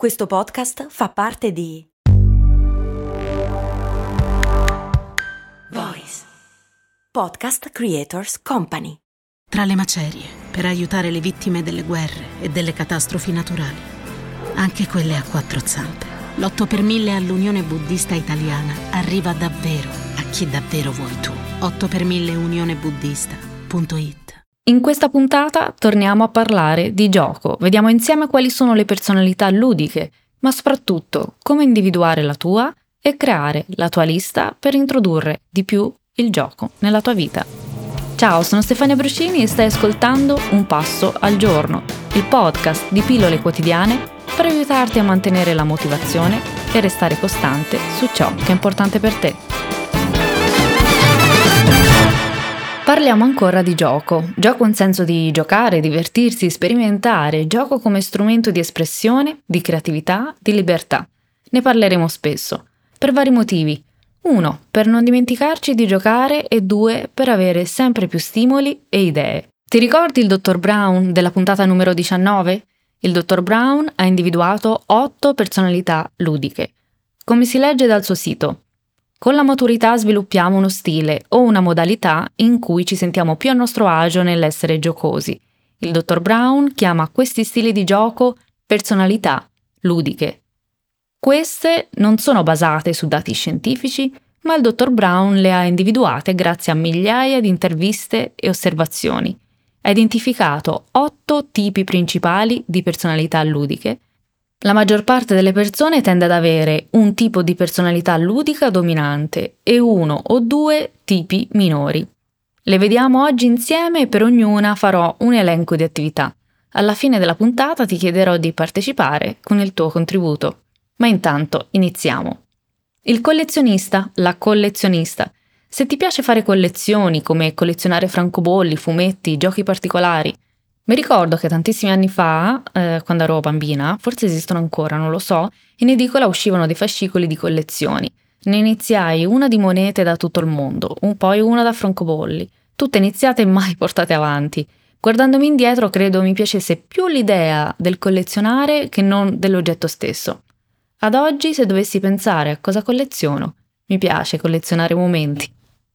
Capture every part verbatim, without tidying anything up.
Questo podcast fa parte di Voice Podcast Creators Company. Tra le macerie, per aiutare le vittime delle guerre e delle catastrofi naturali, anche quelle a quattro zampe, l'otto per mille all'Unione Buddista Italiana arriva davvero a chi davvero vuoi tu. otto per mille unionebuddista punto it. In questa puntata torniamo a parlare di gioco, vediamo insieme quali sono le personalità ludiche, ma soprattutto come individuare la tua e creare la tua lista per introdurre di più il gioco nella tua vita. Ciao, sono Stefania Brucini e stai ascoltando Un Passo al Giorno, il podcast di Pillole Quotidiane per aiutarti a mantenere la motivazione e restare costante su ciò che è importante per te. Parliamo ancora di gioco. Gioco in senso di giocare, divertirsi, sperimentare, gioco come strumento di espressione, di creatività, di libertà. Ne parleremo spesso, per vari motivi. Uno, per non dimenticarci di giocare e due, per avere sempre più stimoli e idee. Ti ricordi il dottor Brown della puntata numero diciannove? Il dottor Brown ha individuato otto personalità ludiche. Come si legge dal suo sito? Con la maturità sviluppiamo uno stile o una modalità in cui ci sentiamo più a nostro agio nell'essere giocosi. Il dottor Brown chiama questi stili di gioco personalità ludiche. Queste non sono basate su dati scientifici, ma il dottor Brown le ha individuate grazie a migliaia di interviste e osservazioni. Ha identificato otto tipi principali di personalità ludiche. La maggior parte delle persone tende ad avere un tipo di personalità ludica dominante e uno o due tipi minori. Le vediamo oggi insieme e per ognuna farò un elenco di attività. Alla fine della puntata ti chiederò di partecipare con il tuo contributo. Ma intanto iniziamo. Il collezionista, la collezionista. Se ti piace fare collezioni, come collezionare francobolli, fumetti, giochi particolari, mi ricordo che tantissimi anni fa, eh, quando ero bambina, forse esistono ancora, non lo so, in edicola uscivano dei fascicoli di collezioni. Ne iniziai una di monete da tutto il mondo, un, poi una da francobolli, tutte iniziate e mai portate avanti. Guardandomi indietro credo mi piacesse più l'idea del collezionare che non dell'oggetto stesso. Ad oggi, se dovessi pensare a cosa colleziono, mi piace collezionare momenti,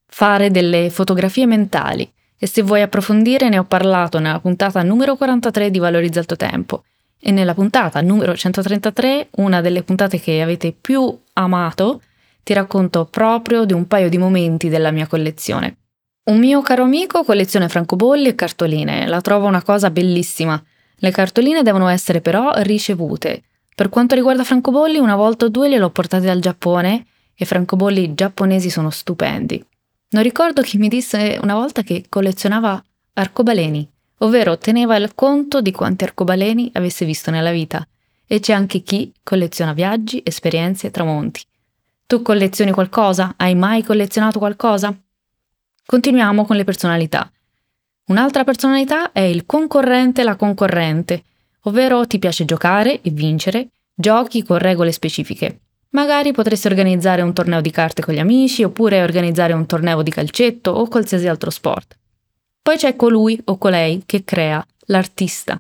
fare delle fotografie mentali. E se vuoi approfondire ne ho parlato nella puntata numero quarantatré di Valorizza il tuo tempo e nella puntata numero centotrentatré, una delle puntate che avete più amato, ti racconto proprio di un paio di momenti della mia collezione. Un mio caro amico colleziona francobolli e cartoline, la trovo una cosa bellissima. Le cartoline devono essere però ricevute. Per quanto riguarda francobolli, una volta o due le ho portate dal Giappone e francobolli giapponesi sono stupendi. Non ricordo chi mi disse una volta che collezionava arcobaleni, ovvero teneva il conto di quanti arcobaleni avesse visto nella vita. E c'è anche chi colleziona viaggi, esperienze, tramonti. Tu collezioni qualcosa? Hai mai collezionato qualcosa? Continuiamo con le personalità. Un'altra personalità è il concorrente, la concorrente, ovvero ti piace giocare e vincere, giochi con regole specifiche. Magari potresti organizzare un torneo di carte con gli amici, oppure organizzare un torneo di calcetto o qualsiasi altro sport. Poi c'è colui o colei che crea, l'artista.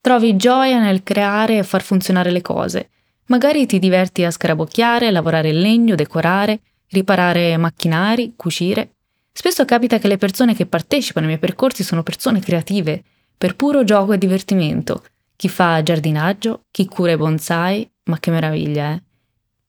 Trovi gioia nel creare e far funzionare le cose. Magari ti diverti a scarabocchiare, lavorare il legno, decorare, riparare macchinari, cucire. Spesso capita che le persone che partecipano ai miei percorsi sono persone creative, per puro gioco e divertimento. Chi fa giardinaggio, chi cura i bonsai, ma che meraviglia, eh!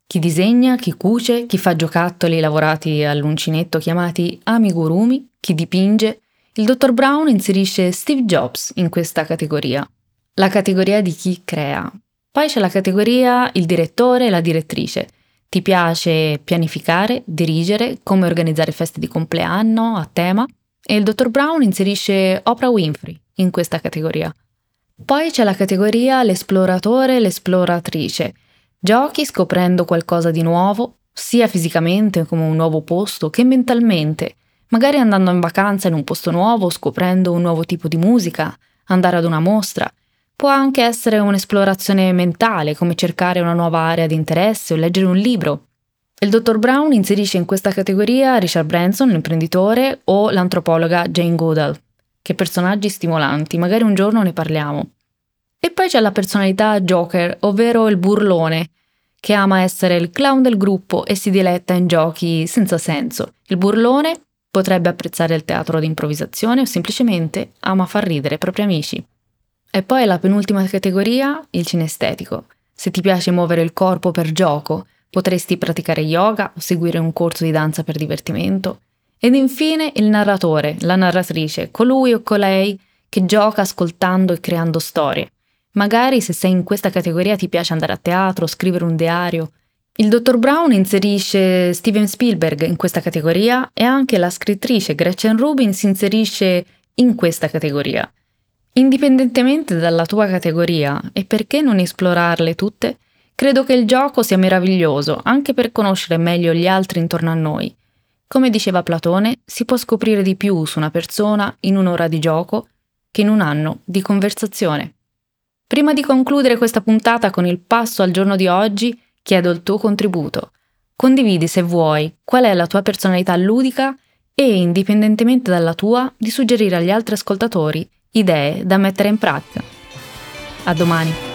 Chi disegna, chi cuce, chi fa giocattoli lavorati all'uncinetto chiamati amigurumi, chi dipinge. Il dottor Brown inserisce Steve Jobs in questa categoria, la categoria di chi crea. Poi c'è la categoria il direttore e la direttrice. Ti piace pianificare, dirigere, come organizzare feste di compleanno a tema e il dottor Brown inserisce Oprah Winfrey in questa categoria. Poi c'è la categoria l'esploratore e l'esploratrice. Giochi scoprendo qualcosa di nuovo, sia fisicamente come un nuovo posto che mentalmente, magari andando in vacanza in un posto nuovo, scoprendo un nuovo tipo di musica, andare ad una mostra. Può anche essere un'esplorazione mentale, come cercare una nuova area di interesse o leggere un libro. Il dottor Brown inserisce in questa categoria Richard Branson, l'imprenditore, o l'antropologa Jane Goodall. Che personaggi stimolanti, magari un giorno ne parliamo. E poi c'è la personalità Joker, ovvero il burlone, che ama essere il clown del gruppo e si diletta in giochi senza senso. Il burlone potrebbe apprezzare il teatro di improvvisazione o semplicemente ama far ridere i propri amici. E poi la penultima categoria, il cinestetico. Se ti piace muovere il corpo per gioco, potresti praticare yoga o seguire un corso di danza per divertimento. Ed infine il narratore, la narratrice, colui o colei che gioca ascoltando e creando storie. Magari se sei in questa categoria ti piace andare a teatro, scrivere un diario. Il dottor Brown inserisce Steven Spielberg in questa categoria e anche la scrittrice Gretchen Rubin si inserisce in questa categoria. Indipendentemente dalla tua categoria, e perché non esplorarle tutte, credo che il gioco sia meraviglioso anche per conoscere meglio gli altri intorno a noi. Come diceva Platone, si può scoprire di più su una persona in un'ora di gioco che in un anno di conversazione. Prima di concludere questa puntata con il passo al giorno di oggi, chiedo il tuo contributo. Condividi, se vuoi, qual è la tua personalità ludica e, indipendentemente dalla tua, di suggerire agli altri ascoltatori idee da mettere in pratica. A domani!